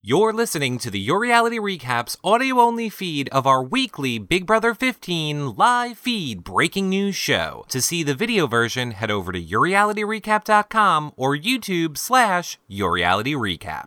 You're listening to the Your Reality Recap's audio-only feed of our weekly Big Brother 15 live feed breaking news show. To see the video version, head over to YourRealityRecap.com or YouTube/YourRealityRecap.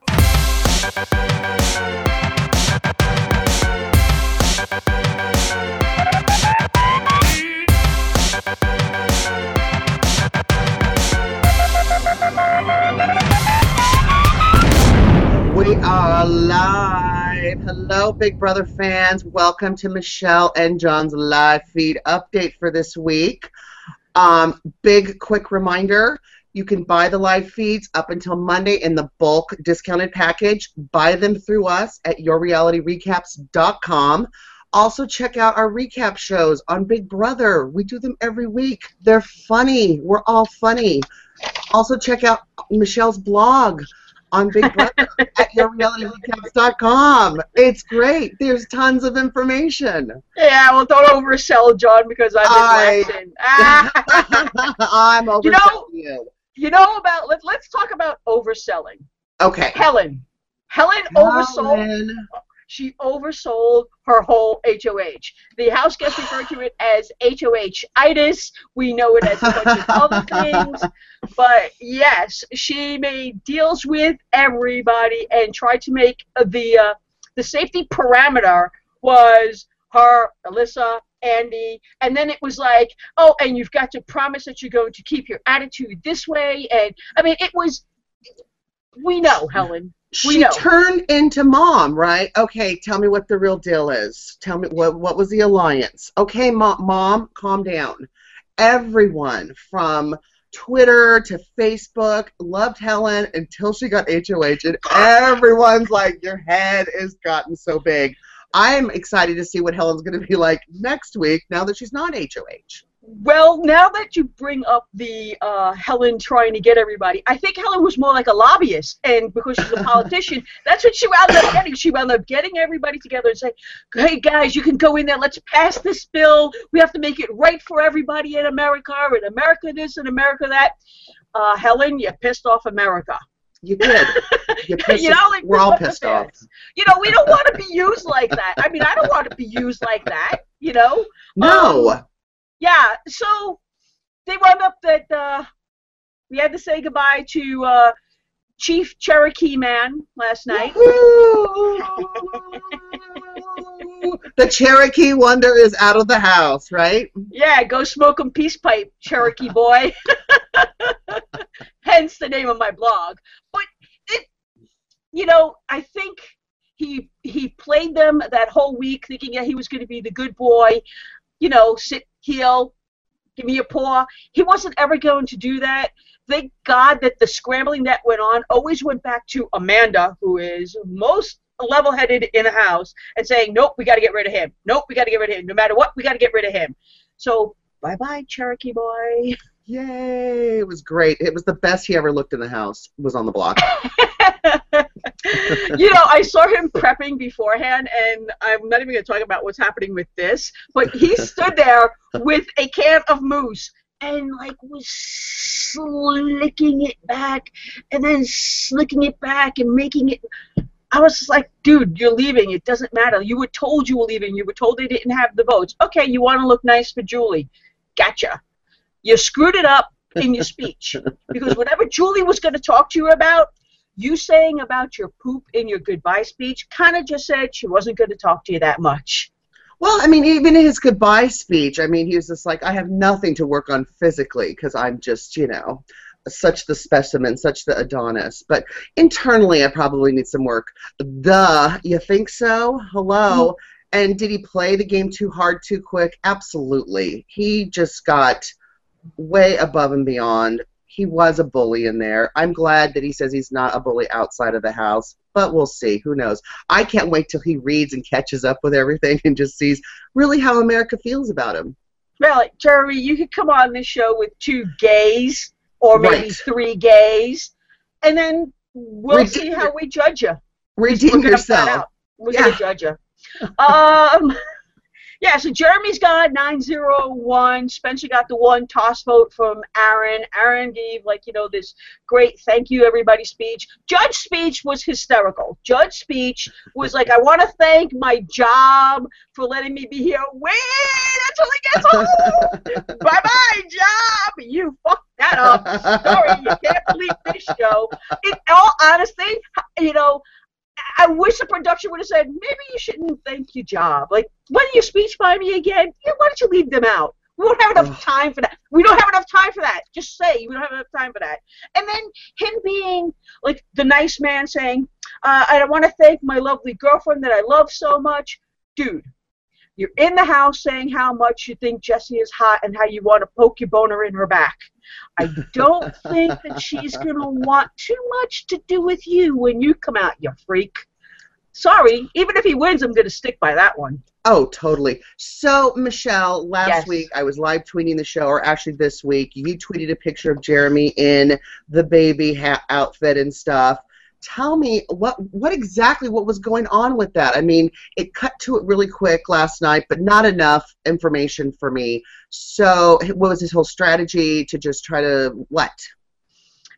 We are live. Hello, Big Brother fans. Welcome to Michelle and John's live feed update for this week. Big quick reminder, you can buy the live feeds up until Monday in the bulk discounted package. Buy them through us at YourRealityRecaps.com. Also, check out our recap shows on Big Brother. We do them every week. They're funny. We're all funny. Also, check out Michelle's blog on Big Brother at YourRealityRecaps.com. It's great. There's tons of information. Yeah, well, don't oversell, John, because I've been waxing. I'm overselling you. You know about, let's talk about overselling. Okay. Helen oversold. She oversold her whole HOH. The house guests refer to it as HOH-itis. We know it as a bunch of other things. But yes, she made deals with everybody and tried to make the safety parameter was her, Alyssa, Andy, and then it was like, oh, and you've got to promise that you're going to keep your attitude this way. And I mean, it was, we know, Helen. She turned into mom, right? Okay, tell me what the real deal is. Tell me, what was the alliance? Okay, mom, calm down. Everyone from Twitter to Facebook loved Helen until she got HOH, and everyone's like, your head has gotten so big. I'm excited to see what Helen's going to be like next week now that she's not HOH. Well, now that you bring up the Helen trying to get everybody, I think Helen was more like a lobbyist, and because she's a politician, that's what she wound up getting. She wound up getting everybody together and saying, hey, guys, you can go in there. Let's pass this bill. We have to make it right for everybody in America, and America this and America that. Helen, you pissed off America. You did. We're all pissed off. You know, we don't want to be used like that. I mean, I don't want to be used like that, you know. No. Yeah, so they wound up that we had to say goodbye to Chief Cherokee Man last night. The Cherokee Wonder is out of the house, right? Yeah, go smoke 'em peace pipe, Cherokee boy. Hence the name of my blog. But, I think he played them that whole week thinking that he was going to be the good boy, sit, heel, give me a paw. He wasn't ever going to do that. Thank God that the scrambling that went on always went back to Amanda, who is most level-headed in the house, and saying, nope, we got to get rid of him. Nope, we got to get rid of him. No matter what, we got to get rid of him. So, bye-bye, Cherokee boy. Yay. It was great. It was the best he ever looked in the house, was on the block. I saw him prepping beforehand, and I'm not even going to talk about what's happening with this, but he stood there with a can of mousse and, was slicking it back and then slicking it back and making it. I was just like, dude, you're leaving. It doesn't matter. You were told you were leaving. You were told they didn't have the votes. Okay, you want to look nice for Julie. Gotcha. You screwed it up in your speech because whatever Julie was going to talk to you about, you saying about your poop in your goodbye speech kind of just said she wasn't going to talk to you that much. Well, I mean, even in his goodbye speech, I mean, he was just like, I have nothing to work on physically because I'm just, such the specimen, such the Adonis. But internally, I probably need some work. Duh, you think so? Hello. Mm-hmm. And did he play the game too hard, too quick? Absolutely. He just got way above and beyond. He was a bully in there. I'm glad that he says he's not a bully outside of the house, but we'll see. Who knows? I can't wait till he reads and catches up with everything and just sees really how America feels about him. Well, Jeremy, you could come on this show with 2 gays or maybe 3 gays, and then we'll see how we judge you. Redeem yourself. We're going to judge you. Yeah, so Jeremy's got 901. Spencer got the one toss vote from Aaryn. Aaryn gave, like, you know, this great thank you everybody speech. Judd's speech was hysterical. Judd's speech was like, I want to thank my job for letting me be here. Wait until he gets home. Bye-bye, job. You fucked that up. Sorry, you can't believe this show. In all honesty, you know, I wish the production would have said, maybe you shouldn't thank your job. Like, when you speech by me again, yeah, why don't you leave them out? We don't have enough time for that. We don't have enough time for that. Just say, we don't have enough time for that. And then him being, like, the nice man saying, I want to thank my lovely girlfriend that I love so much. Dude, you're in the house saying how much you think Jessie is hot and how you want to poke your boner in her back. I don't think that she's going to want too much to do with you when you come out, you freak. Sorry, even if he wins, I'm going to stick by that one. Oh, totally. So, Michelle, last week I was live tweeting the show, or actually this week, you tweeted a picture of Jeremy in the baby hat outfit and stuff. Tell me what exactly what was going on with that. I mean, it cut to it really quick last night, but not enough information for me. So what was his whole strategy to just try to what?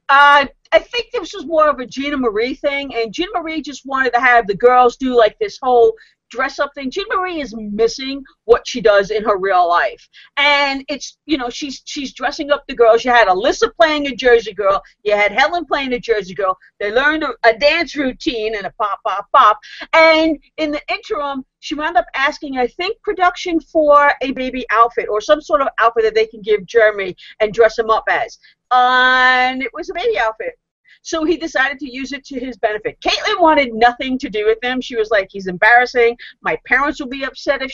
I think this was more of a Gina Marie thing, and Gina Marie just wanted to have the girls do like this whole dress-up thing. Gina Marie is missing what she does in her real life, and it's, you know, she's dressing up the girls. You had Alyssa playing a Jersey girl. You had Helen playing a Jersey girl. They learned a dance routine and a pop, pop, pop. And in the interim, she wound up asking, I think, production for a baby outfit or some sort of outfit that they can give Jeremy and dress him up as. And it was a baby outfit. So he decided to use it to his benefit. Kaitlin wanted nothing to do with him. She was like, he's embarrassing. My parents will be upset if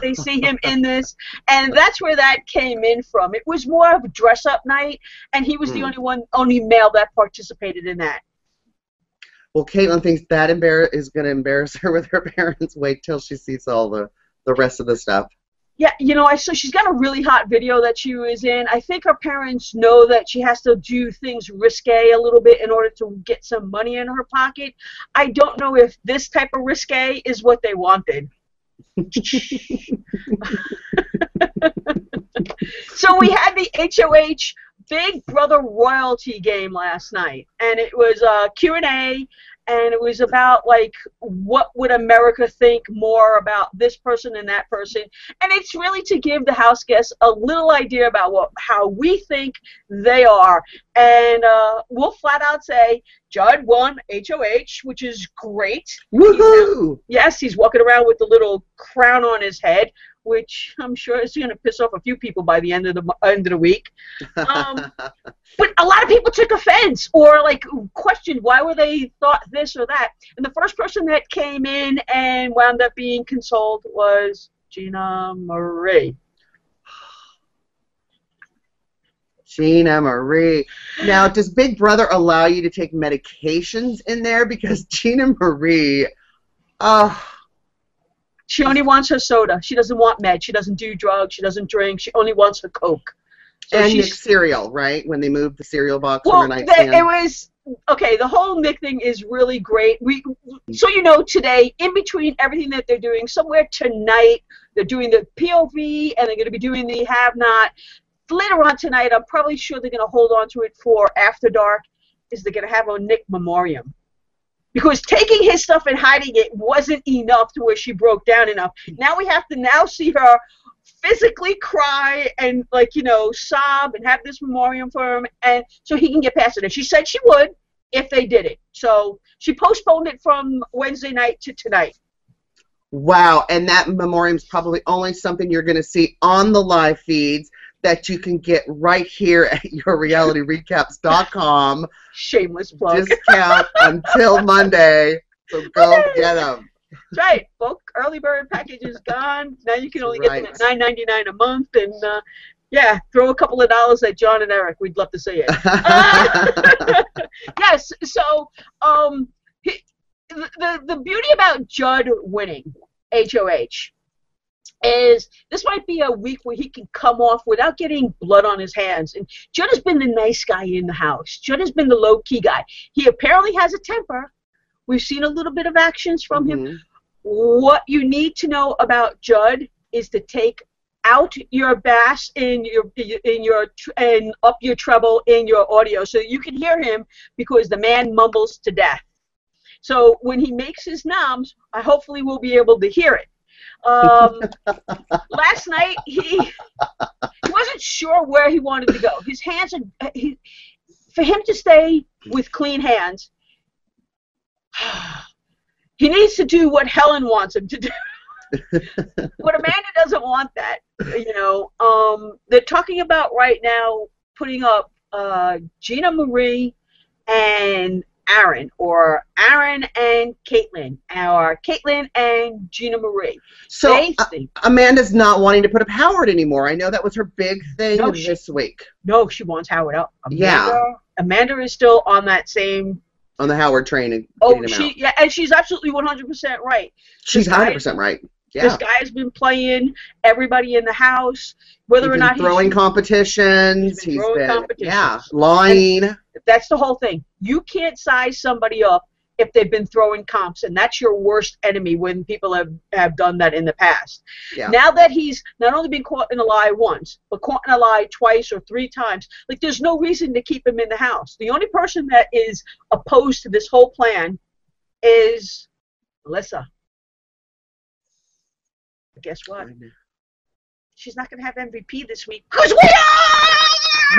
they see him in this. And that's where that came in from. It was more of a dress-up night, and he was the only male that participated in that. Well, Kaitlin thinks that is going to embarrass her with her parents. Wait till she sees all the rest of the stuff. Yeah, you know, so she's got a really hot video that she was in. I think her parents know that she has to do things risque a little bit in order to get some money in her pocket. I don't know if this type of risque is what they wanted. So we had the HOH Big Brother royalty game last night, and it was a Q&A. And it was about, like, what would America think more about this person and that person. And it's really to give the house guests a little idea about how we think they are. And we'll flat out say, Judd won HOH, which is great. Woohoo! Yes, he's walking around with the little crown on his head, which I'm sure is going to piss off a few people by the end of the week. But a lot of people took offense or, like, questioned why were they thought this or that. And the first person that came in and wound up being consoled was Gina Marie. Gina Marie. Now, does Big Brother allow you to take medications in there? Because Gina Marie, she only wants her soda. She doesn't want meds. She doesn't do drugs. She doesn't drink. She only wants her Coke. So and Nick's cereal, right? When they moved the cereal box from her nightstand. It was, okay, the whole Nick thing is really great. So, you know, today, in between everything that they're doing, somewhere tonight, they're doing the POV, and they're going to be doing the have-not. Later on tonight, I'm probably sure they're going to hold on to it for After Dark, is they're going to have a Nick memoriam. Because taking his stuff and hiding it wasn't enough to where she broke down enough. Now we have to see her physically cry and, like, you know, sob and have this memoriam for him, and so he can get past it. And she said she would if they did it. So she postponed it from Wednesday night to tonight. Wow, and that memoriam's probably only something you're going to see on the live feeds that you can get right here at YourRealityRecaps.com. Shameless plug. Discount until Monday. So go get them. That's right. Bulk early bird package is gone. Now you can only get them at $9.99 a month. And, yeah, throw a couple of dollars at John and Eric. We'd love to see it. Yes, so the beauty about Judd winning HOH is this might be a week where he can come off without getting blood on his hands. And Judd has been the nice guy in the house. Judd has been the low-key guy. He apparently has a temper. We've seen a little bit of actions from him. What you need to know about Judd is to take out your bass and up your treble in your audio so you can hear him, because the man mumbles to death. So when he makes his noms, I hopefully will be able to hear it. Last night he wasn't sure where he wanted to go. His hands are, for him to stay with clean hands, he needs to do what Helen wants him to do. But Amanda doesn't want that, you know. They're talking about right now putting up Gina Marie and Aaryn, or Aaryn and Kaitlin, or Kaitlin and Gina Marie. So Amanda's not wanting to put up Howard anymore. I know that was her big thing this week. No, she wants Howard up. Amanda, yeah. Amanda is still on that same... on the Howard train. And yeah, and she's absolutely 100% right. She's 100% right. Yeah. This guy has been playing everybody in the house, whether or not throwing competitions. He's been throwing competitions. Yeah, lying. And that's the whole thing. You can't size somebody up if they've been throwing comps, and that's your worst enemy when people have done that in the past. Yeah. Now that he's not only been caught in a lie once, but caught in a lie twice or three times, like, there's no reason to keep him in the house. The only person that is opposed to this whole plan is Alyssa. But guess what? She's not going to have MVP this week, because we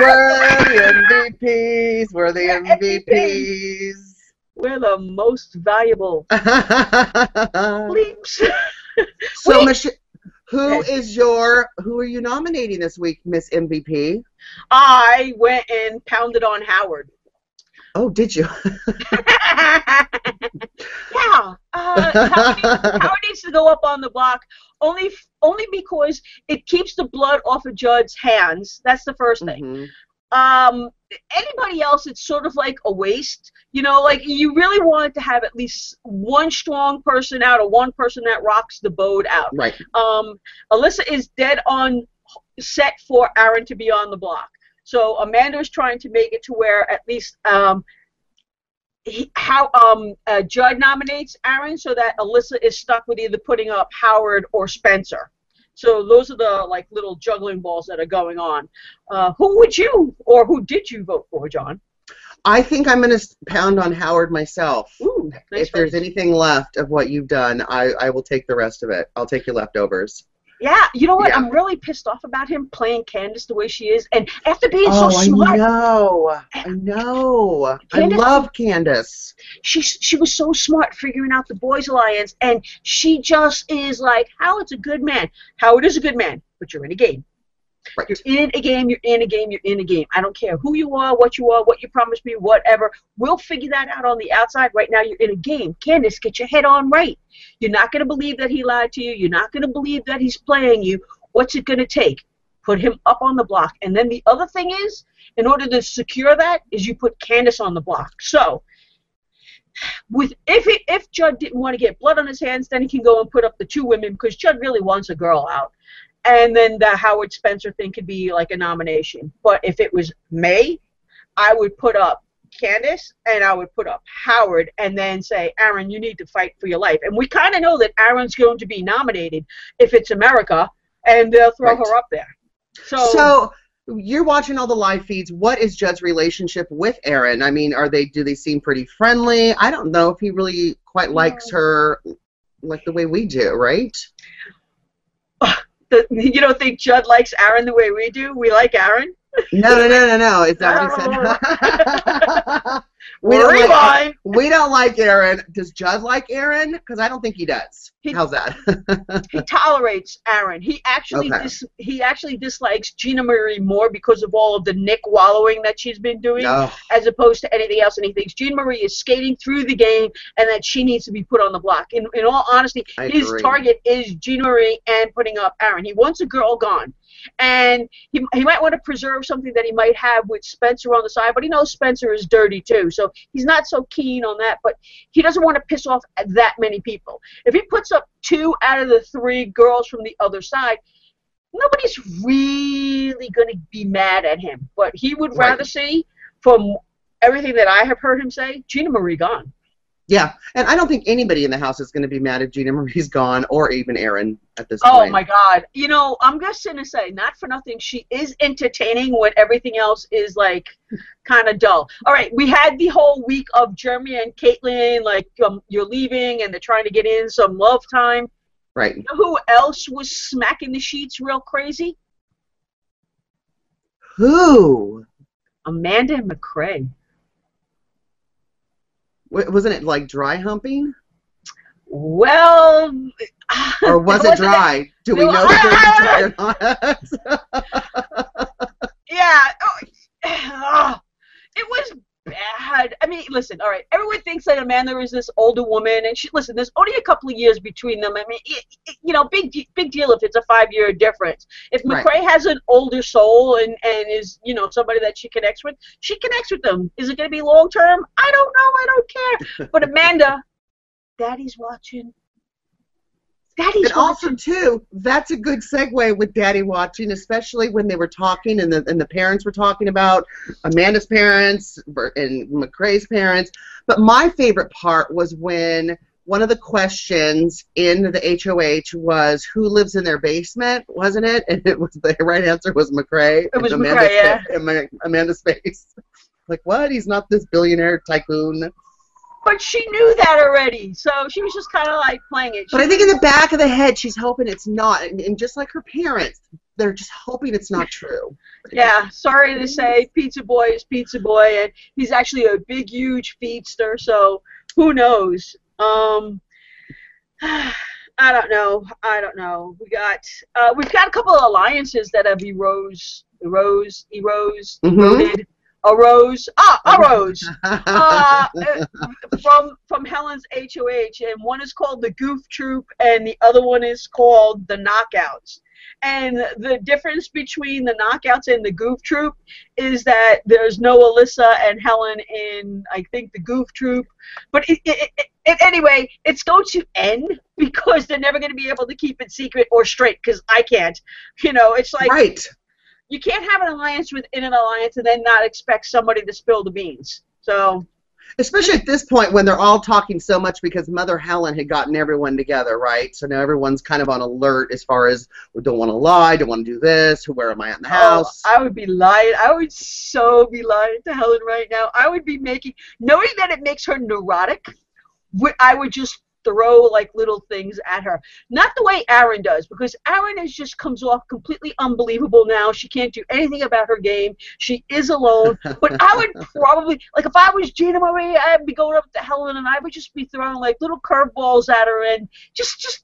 are! We're the MVPs. We're the most valuable. So, Michelle, who are you nominating this week, Miss MVP? I went and pounded on Howard. Oh, did you? Yeah. Howard needs to go up on the block, only because it keeps the blood off of Judd's hands. That's the first thing. Anybody else, it's sort of like a waste. You know, like, you really wanted to have at least one strong person out, or one person that rocks the boat out. Right. Alyssa is dead on set for Aaryn to be on the block. So Amanda is trying to make it to where at least Judd nominates Aaryn, so that Alyssa is stuck with either putting up Howard or Spencer. So those are the, like, little juggling balls that are going on. Who would you, or who did you vote for, John? I think I'm going to pound on Howard myself. Ooh, nice. If there's anything left of what you've done, I will take the rest of it. I'll take your leftovers. Yeah, you know what? Yeah. I'm really pissed off about him playing Candace the way she is, and after being so smart. I know. Candace, I love Candace. She was so smart figuring out the Boys Alliance, and she just is like, Howard's a good man. Howard is a good man, but you're in a game. Right. You're in a game, you're in a game, you're in a game. I don't care who you are, what you promised me, whatever. We'll figure that out on the outside. Right now, you're in a game. Candace, get your head on right. You're not going to believe that he lied to you. You're not going to believe that he's playing you. What's it going to take? Put him up on the block. And then the other thing is, in order to secure that, is you put Candace on the block. So, if Judd didn't want to get blood on his hands, then he can go and put up the two women, because Judd really wants a girl out. And then the Howard Spencer thing could be like a nomination. But if it was May, I would put up Candace, and I would put up Howard, and then say, Aaryn, you need to fight for your life. And we kind of know that Aaron's going to be nominated if it's America, and they'll throw her up there. So you're watching all the live feeds. What is Judd's relationship with Aaryn? I mean, do they seem pretty friendly? I don't know if he really quite likes her like the way we do, right? You don't think Judd likes Aaryn the way we do? We like Aaryn? No. Is that what he said? We don't like Aaryn. Does Judd like Aaryn? Because I don't think he does. How's that? He tolerates Aaryn. He actually dislikes Gina Marie more because of all of the Nick wallowing that she's been doing, as opposed to anything else. And he thinks Gina Marie is skating through the game, and that she needs to be put on the block. In all honesty, his target is Gina Marie and putting up Aaryn. He wants a girl gone. And he might want to preserve something that he might have with Spencer on the side, but he knows Spencer is dirty too, so he's not so keen on that, but he doesn't want to piss off that many people. If he puts up 2 out of the 3 girls from the other side, nobody's really going to be mad at him, but he would rather see, from everything that I have heard him say, Gina Marie gone. Yeah, and I don't think anybody in the house is going to be mad if Gina Marie's gone, or even Aaryn at this point. Oh, my God. You know, I'm just going to say, not for nothing, she is entertaining when everything else is, like, kind of dull. All right, we had the whole week of Jeremy and Kaitlin, like, you're leaving, and they're trying to get in some love time. Right. You know who else was smacking the sheets real crazy? Who? Amanda and McCrae. Wasn't it like dry humping? Well, or was it dry? Do we know that it was dry or not? Yeah, it was bad. I mean, listen, all right. Everyone thinks that Amanda is this older woman, and she listen. There's only a couple of years between them. I mean, you know, big deal if it's a 5-year difference. If McCrae has an older soul and is, you know, somebody that she connects with, she connects with them. Is it going to be long term? I don't know. I don't care. But Amanda, Daddy's watching. Daddy's watching. Also, too, that's a good segue with Daddy watching, especially when they were talking and the parents were talking about Amanda's parents and McCrae's parents. But my favorite part was when one of the questions in the HOH was who lives in their basement, wasn't it? And it was the right answer was McCrae. It was McCrae, yeah. And Amanda's face. Like, what? He's not this billionaire tycoon. But she knew that already, so she was just kind of like playing it. But I think in the back of the head, she's hoping it's not, and just like her parents, they're just hoping it's not true. Yeah, sorry to say, Pizza Boy is Pizza Boy, and he's actually a big, huge feedster, so who knows? I don't know. I don't know. We've got a couple of alliances that have eroded. Arose from Helen's HOH, and one is called the Goof Troop, and the other one is called the Knockouts. And the difference between the Knockouts and the Goof Troop is that there's no Alyssa and Helen in, I think, the Goof Troop. But anyway, it's going to end because they're never going to be able to keep it secret or straight, because I can't. You know, it's like... Right. You can't have an alliance within an alliance and then not expect somebody to spill the beans. So, especially at this point when they're all talking so much because Mother Helen had gotten everyone together, right? So now everyone's kind of on alert as far as we don't want to lie, don't want to do this, where am I at in the house? I would be lying. I would so be lying to Helen right now. I would be knowing that it makes her neurotic, I would just throw like little things at her. Not the way Aaryn does, because Aaryn just comes off completely unbelievable now. She can't do anything about her game. She is alone. But I would probably, like if I was Gina Marie, I'd be going up to Helen and I would just be throwing like little curveballs at her and just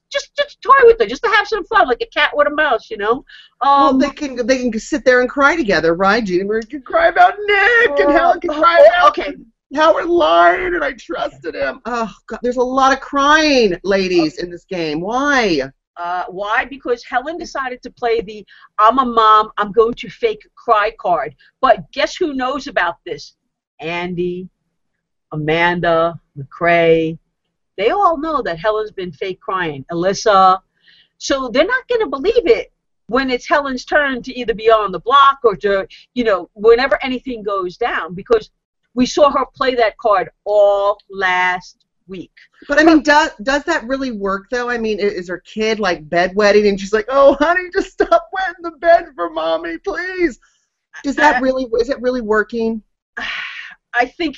toy with her, just to have some fun, like a cat with a mouse, you know? Well, they can sit there and cry together, right? Gina Marie can cry about Nick and Helen can cry about Howard lied and I trusted him. Oh, God. There's a lot of crying, ladies, in this game. Why? Why? Because Helen decided to play the I'm a mom, I'm going to fake cry card. But guess who knows about this? Andy, Amanda, McCrae. They all know that Helen's been fake crying. Alyssa. So they're not going to believe it when it's Helen's turn to either be on the block or to, you know, whenever anything goes down. Because... we saw her play that card all last week. But, I mean, does that really work, though? I mean, is her kid, like, bedwetting, and she's like, oh, honey, just stop wetting the bed for Mommy, please. Does that really – is it really working? I think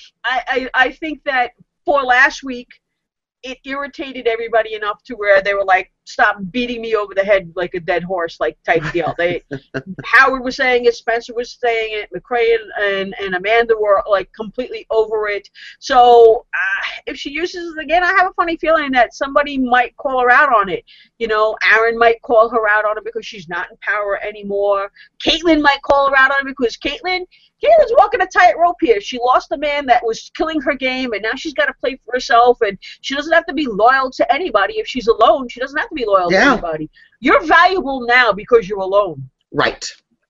that for last week, it irritated everybody enough to where they were like, stop beating me over the head like a dead horse, like type deal. Howard was saying it, Spencer was saying it, McCrae and Amanda were like completely over it. So if she uses it again, I have a funny feeling that somebody might call her out on it. You know, Aaryn might call her out on it because she's not in power anymore. Kaitlin might call her out on it because Kaitlyn's walking a tightrope here. She lost a man that was killing her game, and now she's got to play for herself, and she doesn't have to be loyal to anybody. If she's alone, she doesn't have to be loyal to anybody. You're valuable now because you're alone. Right.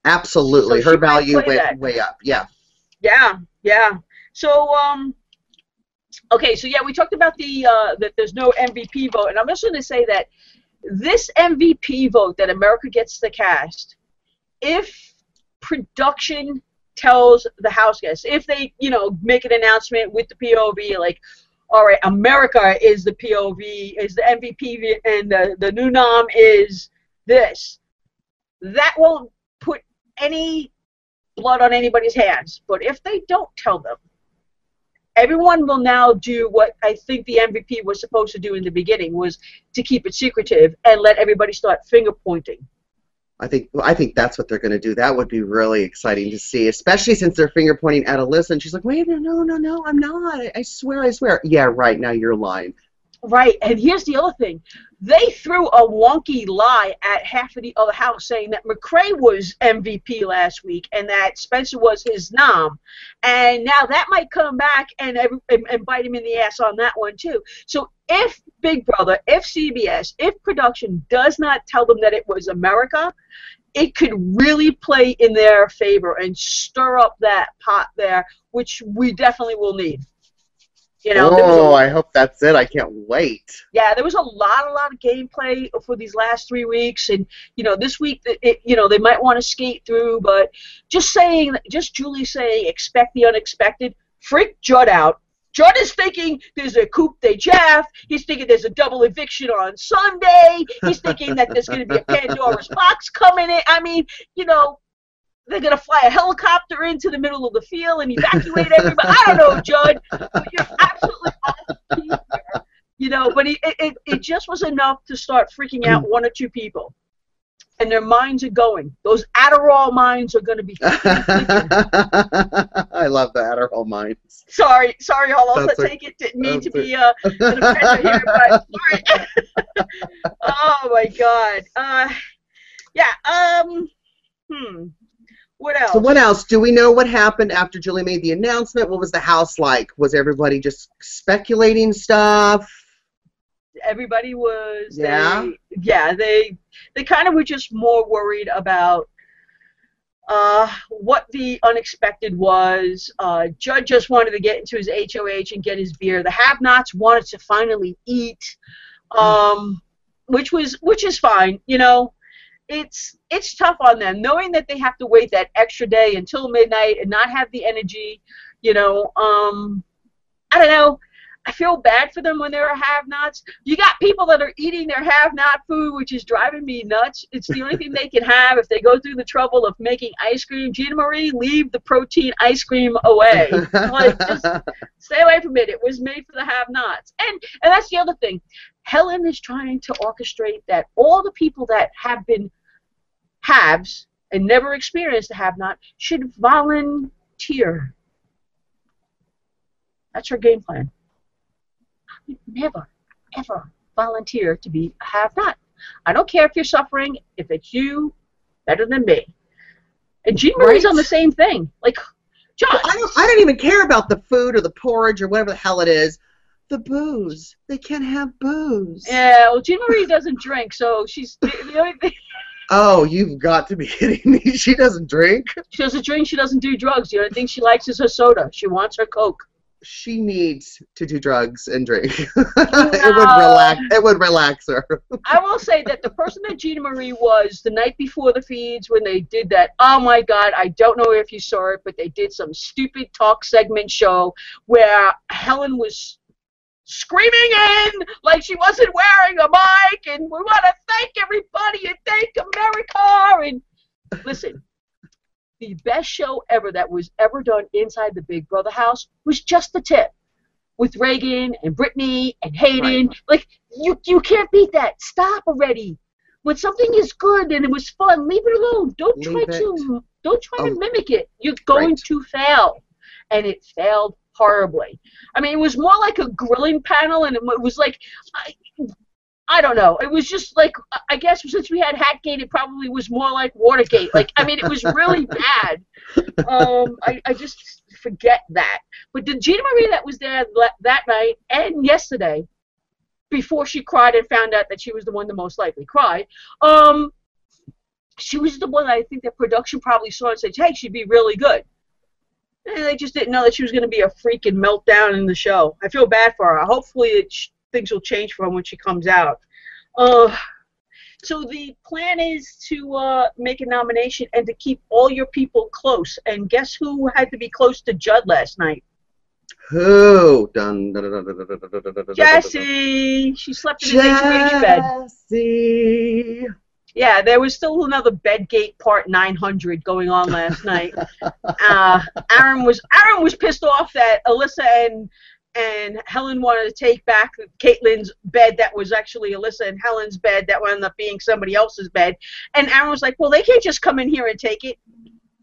Absolutely. So her value went way up. Yeah. Yeah. Yeah. So, okay. So, yeah, we talked about that there's no MVP vote, and I'm just going to say that this MVP vote that America gets to cast, if production tells the house guests, if they, you know, make an announcement with the POV, like, all right, America is the POV, is the MVP, and the new nom is this. That won't put any blood on anybody's hands. But if they don't tell them, everyone will now do what I think the MVP was supposed to do in the beginning, was to keep it secretive and let everybody start finger pointing. I think that's what they're going to do. That would be really exciting to see, especially since they're finger pointing at Alyssa, and she's like, "Wait, no, I'm not. I swear." Yeah, right. Now you're lying. Right, and here's the other thing: they threw a wonky lie at half of the other house, saying that McCrae was MVP last week and that Spencer was his nom, and now that might come back and bite him in the ass on that one too. So if Big Brother, if CBS, if production does not tell them that it was America, it could really play in their favor and stir up that pot there, which we definitely will need. You know, oh, I hope that's it. I can't wait. Yeah, there was a lot of gameplay for these last 3 weeks, and you know, this week, you know, they might want to skate through, but just Julie saying, expect the unexpected, freak Judd out. Judd is thinking there's a coup de jaf. He's thinking there's a double eviction on Sunday. He's thinking that there's going to be a Pandora's box coming in. I mean, you know, they're going to fly a helicopter into the middle of the field and evacuate everybody. I don't know, Judd, but you're absolutely awesome. You know, but it just was enough to start freaking out one or two people. And their minds are going. Those Adderall minds are going to be I love the Adderall minds. Sorry, I'll also take it. Didn't mean to be an offender here, but sorry. Oh, my God. What else? So what else? Do we know what happened after Julie made the announcement? What was the house like? Was everybody just speculating stuff? Everybody was, yeah, they kind of were just more worried about what the unexpected was. Judd just wanted to get into his HOH and get his beer. The have-nots wanted to finally eat, which is fine. You know, it's tough on them knowing that they have to wait that extra day until midnight and not have the energy. You know, I don't know. I feel bad for them when they're have-nots. You got people that are eating their have-not food, which is driving me nuts. It's the only thing they can have if they go through the trouble of making ice cream. Gina Marie, leave the protein ice cream away. Like, just stay away from it. It was made for the have-nots. And that's the other thing. Helen is trying to orchestrate that all the people that have been haves and never experienced the have-not should volunteer. That's her game plan. Never, ever volunteer to be a have-not. I don't care if you're suffering. If it's you, better than me. And Gina Marie's on the same thing. Like, Josh. Well, I don't even care about the food or the porridge or whatever the hell it is. The booze. They can't have booze. Yeah, well, Gina Marie doesn't drink, so she's the only thing. Oh, you've got to be kidding me. She doesn't drink? She doesn't drink. She doesn't do drugs. The only thing she likes is her soda. She wants her Coke. She needs to do drugs and drink. No. It would relax her. I will say that the person that Gina Marie was the night before the feeds when they did that, oh my God, I don't know if you saw it, but they did some stupid talk segment show where Helen was screaming in like she wasn't wearing a mic and we want to thank everybody and thank America. And listen. The best show ever that was ever done inside the Big Brother house was Just the Tip with Ragan and Britney and Hayden. Right. Like, you can't beat that. Stop already. When something is good and it was fun, leave it alone. Don't try to mimic it. You're going to fail. And it failed horribly. I mean, it was more like a grilling panel, and it was like, I don't know. It was just like, I guess since we had Hatgate, it probably was more like Watergate. Like, I mean, it was really bad. I just forget that. But the Gina Marie that was there that night and yesterday, before she cried and found out that she was the one that most likely cried, she was the one I think that production probably saw and said, hey, she'd be really good. And they just didn't know that she was going to be a freaking meltdown in the show. I feel bad for her. Hopefully things will change for her when she comes out. So the plan is to make a nomination and to keep all your people close. And guess who had to be close to Judd last night? Who? Dun, dun, dun, dun, dun, dun, dun, Jessie! She slept in an HMH bed. Jessie! Yeah, there was still another Bedgate Part 900 going on last night. Aaryn was pissed off that Alyssa and Helen wanted to take back Caitlin's bed that was actually Alyssa and Helen's bed that wound up being somebody else's bed. And Aaryn was like, well, they can't just come in here and take it.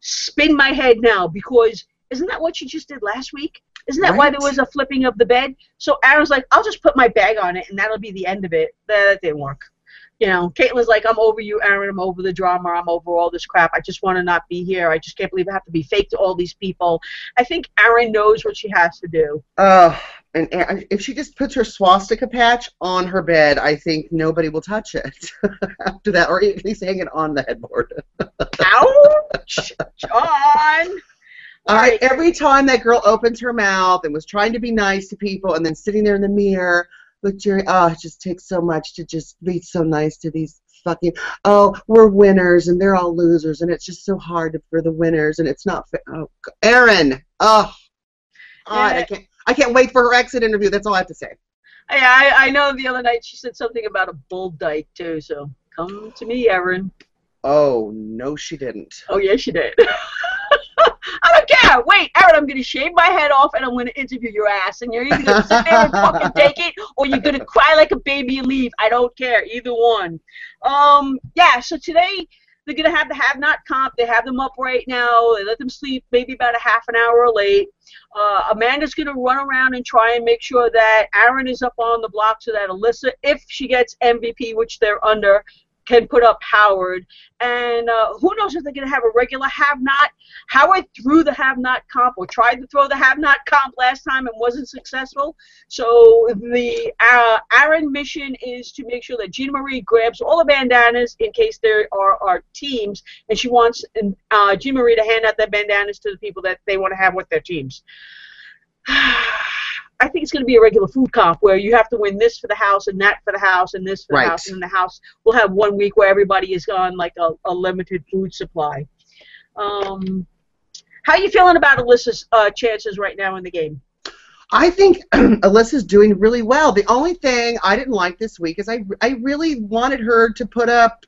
Spin my head now, because isn't that what you just did last week? Isn't that why there was a flipping of the bed? So Aaron's like, I'll just put my bag on it, and that'll be the end of it. That didn't work. You know, Caitlin's like, I'm over you, Aaryn. I'm over the drama. I'm over all this crap. I just want to not be here. I just can't believe I have to be fake to all these people. I think Aaryn knows what she has to do. And if she just puts her swastika patch on her bed, I think nobody will touch it after that, or at least hang it on the headboard. Ouch! John! All right, every time that girl opens her mouth and was trying to be nice to people and then sitting there in the mirror, look, Jerry, oh, it just takes so much to just be so nice to these fucking, oh, we're winners and they're all losers and it's just so hard for the winners and it's not fair. Oh, Aaryn, oh, God, I can't wait for her exit interview. That's all I have to say. Yeah, I know the other night she said something about a bull dyke, too, so come to me, Aaryn. Oh, no, she didn't. Oh, yeah, she did. I don't care. Wait, Aaryn, I'm going to shave my head off and I'm going to interview your ass. And you're either going to sit there and fucking take it or you're going to cry like a baby and leave. I don't care. Either one. Yeah, so today they're going to have the have-not comp. They have them up right now. They let them sleep maybe about a half an hour late. Amanda's going to run around and try and make sure that Aaryn is up on the block so that Alyssa, if she gets MVP, which they're under, can put up Howard, and who knows if they're going to have a regular have-not. Howard threw the have-not comp, or tried to throw the have-not comp last time and wasn't successful, so the Aaryn mission is to make sure that Gina Marie grabs all the bandanas in case there are teams, and she wants Gina Marie to hand out their bandanas to the people that they want to have with their teams. I think it's going to be a regular food comp where you have to win this for the house and that for the house and this for the house, and the house will have 1 week where everybody is on like a limited food supply. How are you feeling about Alyssa's chances right now in the game? I think Alyssa's doing really well. The only thing I didn't like this week is I really wanted her to put up.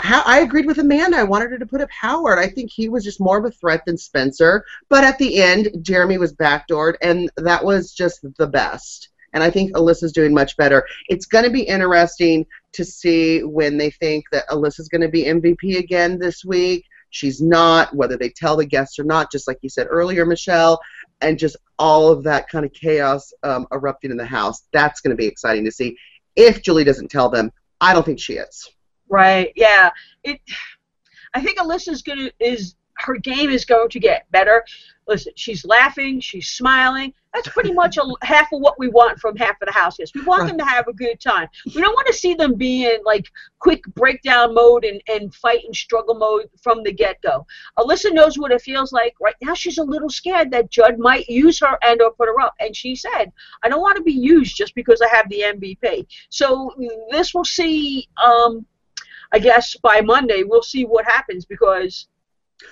I agreed with Amanda. I wanted her to put up Howard. I think he was just more of a threat than Spencer. But at the end, Jeremy was backdoored, and that was just the best. And I think Alyssa's doing much better. It's going to be interesting to see when they think that Alyssa's going to be MVP again this week. She's not, whether they tell the guests or not, just like you said earlier, Michelle, and just all of that kind of chaos erupting in the house. That's going to be exciting to see. If Julie doesn't tell them, I don't think she is. Right, yeah. I think Alyssa's her game is going to get better. Listen, she's laughing, she's smiling. That's pretty much half of what we want from half of the house. Yes, we want them to have a good time. We don't want to see them be in like quick breakdown mode and fight and struggle mode from the get-go. Alyssa knows what it feels like. Right now she's a little scared that Judd might use her and or put her up. And she said, I don't want to be used just because I have the MVP. So this we'll see. I guess by Monday we'll see what happens because...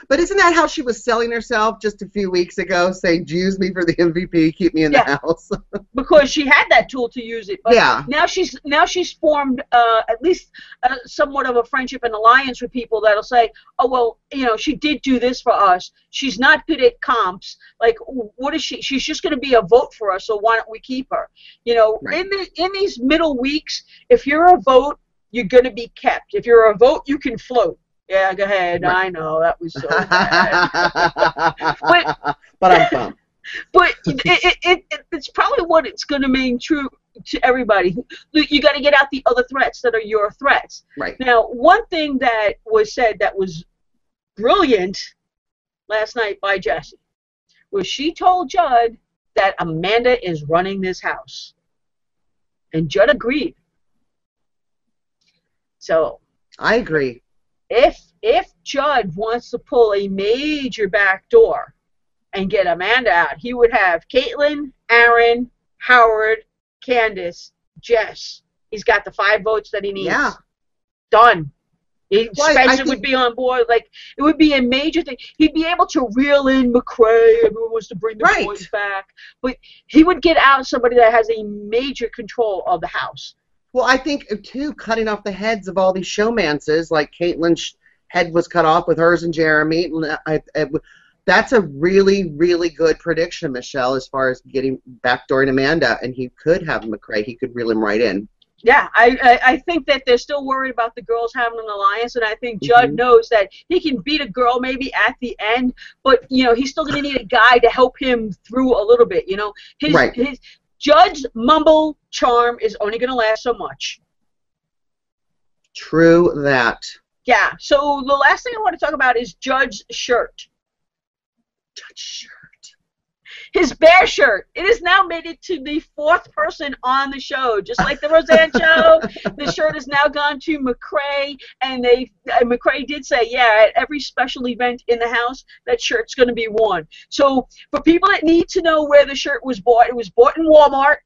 But isn't that how she was selling herself just a few weeks ago, saying, use me for the MVP, keep me in the house? Because she had that tool to use it. But now she's formed at least somewhat of a friendship and alliance with people that will say, oh, well, you know, she did do this for us. She's not good at comps. Like, what is she? She's just going to be a vote for us, so why don't we keep her? You know, in these middle weeks, if you're a vote, you're going to be kept. If you're a vote, you can float. Yeah, go ahead. Right. I know. That was so bad. But I'm bummed. But it's probably what it's going to mean true to everybody. You got to get out the other threats that are your threats. Right. Now, one thing that was said that was brilliant last night by Jessie was she told Judd that Amanda is running this house. And Judd agreed. So I agree. If Judd wants to pull a major backdoor and get Amanda out, he would have Kaitlin, Aaryn, Howard, Candace, Jess. He's got the 5 votes that he needs. Yeah. Done. Spencer would be on board. Like, it would be a major thing. He'd be able to reel in McCrae. Everyone wants to bring the boys back. But he would get out somebody that has a major control of the house. Well, I think, too, cutting off the heads of all these showmances, like Caitlin's head was cut off with hers and Jeremy. That's a really, really good prediction, Michelle, as far as getting backdooring Amanda. And he could have McCrae. He could reel him right in. Yeah, I think that they're still worried about the girls having an alliance, and I think Judd knows that he can beat a girl maybe at the end, but, you know, he's still going to need a guy to help him through a little bit, you know. His Judd's mumble charm is only going to last so much. True that. Yeah, so the last thing I want to talk about is Judd's shirt. Judd's shirt. His bear shirt. It is now made it to the fourth person on the show. Just like the Roseanne show, the shirt has now gone to McCrae, and McCrae did say, yeah, at every special event in the house, that shirt's going to be worn. So for people that need to know where the shirt was bought, it was bought in Walmart,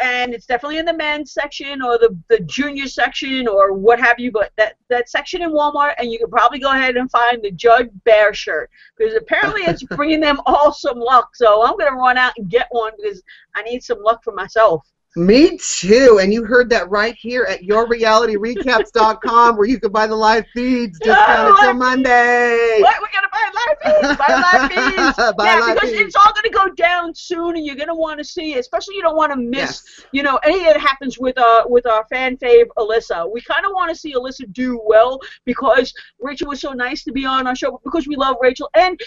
and it's definitely in the men's section or the junior section or what have you, but that section in Walmart, and you can probably go ahead and find the Judd bear shirt, because apparently it's bringing them all some luck. So I'm going to run out and get one because I need some luck for myself. Me too, and you heard that right here at YourRealityRecaps.com, where you can buy the live feeds discounted till Monday. What? We're going to buy live feeds? Buy live feeds. It's all going to go down soon, and you're going to want to see it, especially you don't want to miss, you know, anything that happens with our fan fave, Alyssa. We kind of want to see Alyssa do well because Rachel was so nice to be on our show, but because we love Rachel, and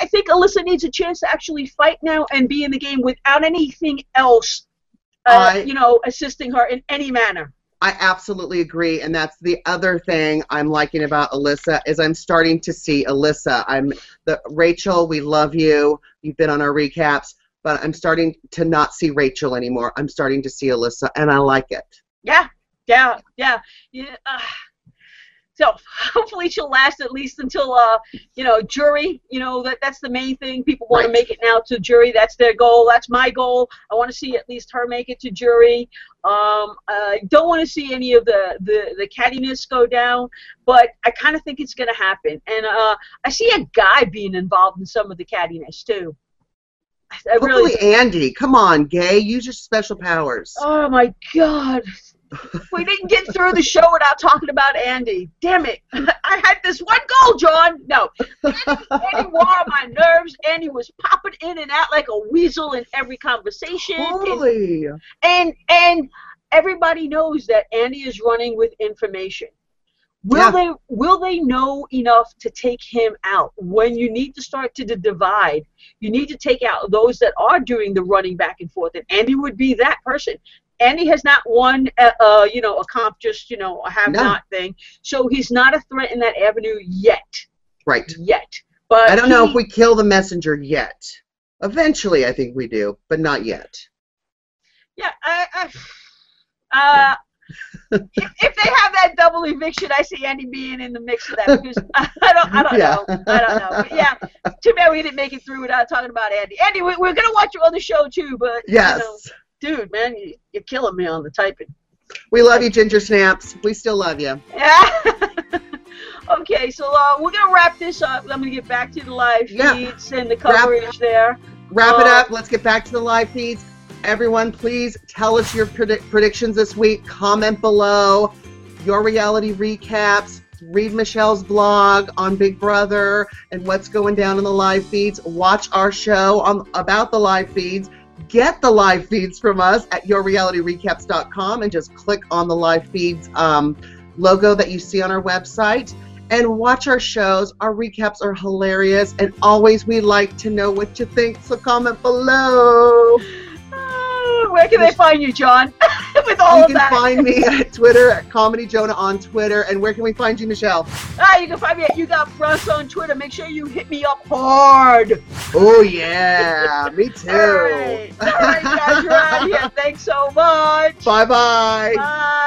I think Alyssa needs a chance to actually fight now and be in the game without anything else you know, assisting her in any manner. I absolutely agree, and that's the other thing I'm liking about Alyssa is I'm starting to see Alyssa. Rachel, we love you. You've been on our recaps, but I'm starting to not see Rachel anymore. I'm starting to see Alyssa, and I like it. Yeah. So hopefully she'll last at least until, you know, jury. You know, that's the main thing. People want to make it now to jury. That's their goal. That's my goal. I want to see at least her make it to jury. I don't want to see any of the cattiness go down, but I kind of think it's going to happen. And I see a guy being involved in some of the cattiness, too. Hopefully Andy. Come on, Gay. Use your special powers. Oh, my God. We didn't get through the show without talking about Andy. Damn it. I had this one goal, John. No. Andy wore my nerves. Andy was popping in and out like a weasel in every conversation. Totally. And everybody knows that Andy is running with information. Will they know enough to take him out? When you need to start to divide, you need to take out those that are doing the running back and forth, and Andy would be that person. Andy has not won, you know, a comp, just, you know, a have-not thing. So he's not a threat in that avenue yet. Right. Yet. But I don't know if we kill the messenger yet. Eventually, I think we do, but not yet. Yeah. If they have that double eviction, I see Andy being in the mix of that, because I don't know. But yeah, too bad we didn't make it through without talking about Andy. Andy, we're going to watch you on the show, too, but, yes. You know, dude, man, you're killing me on the typing. We love you, Ginger Snaps. We still love you. Yeah. Okay, so we're going to wrap this up. I'm going to get back to the live feeds and the coverage there. Wrap it up. Let's get back to the live feeds. Everyone, please tell us your predictions this week. Comment below. Your reality recaps. Read Michelle's blog on Big Brother and what's going down in the live feeds. Watch our show about the live feeds. Get the live feeds from us at YourRealityRecaps.com and just click on the live feeds logo that you see on our website and watch our shows. Our recaps are hilarious, and always we like to know what you think, so comment below. Where can they find you, John? With all of that. You can find me at Twitter, at ComedyJonah on Twitter. And where can we find you, Michelle? You can find me at YouGovBruss on Twitter. Make sure you hit me up hard. Oh, yeah. Me too. All right, guys. You're out of here. Thanks so much. Bye-bye. Bye.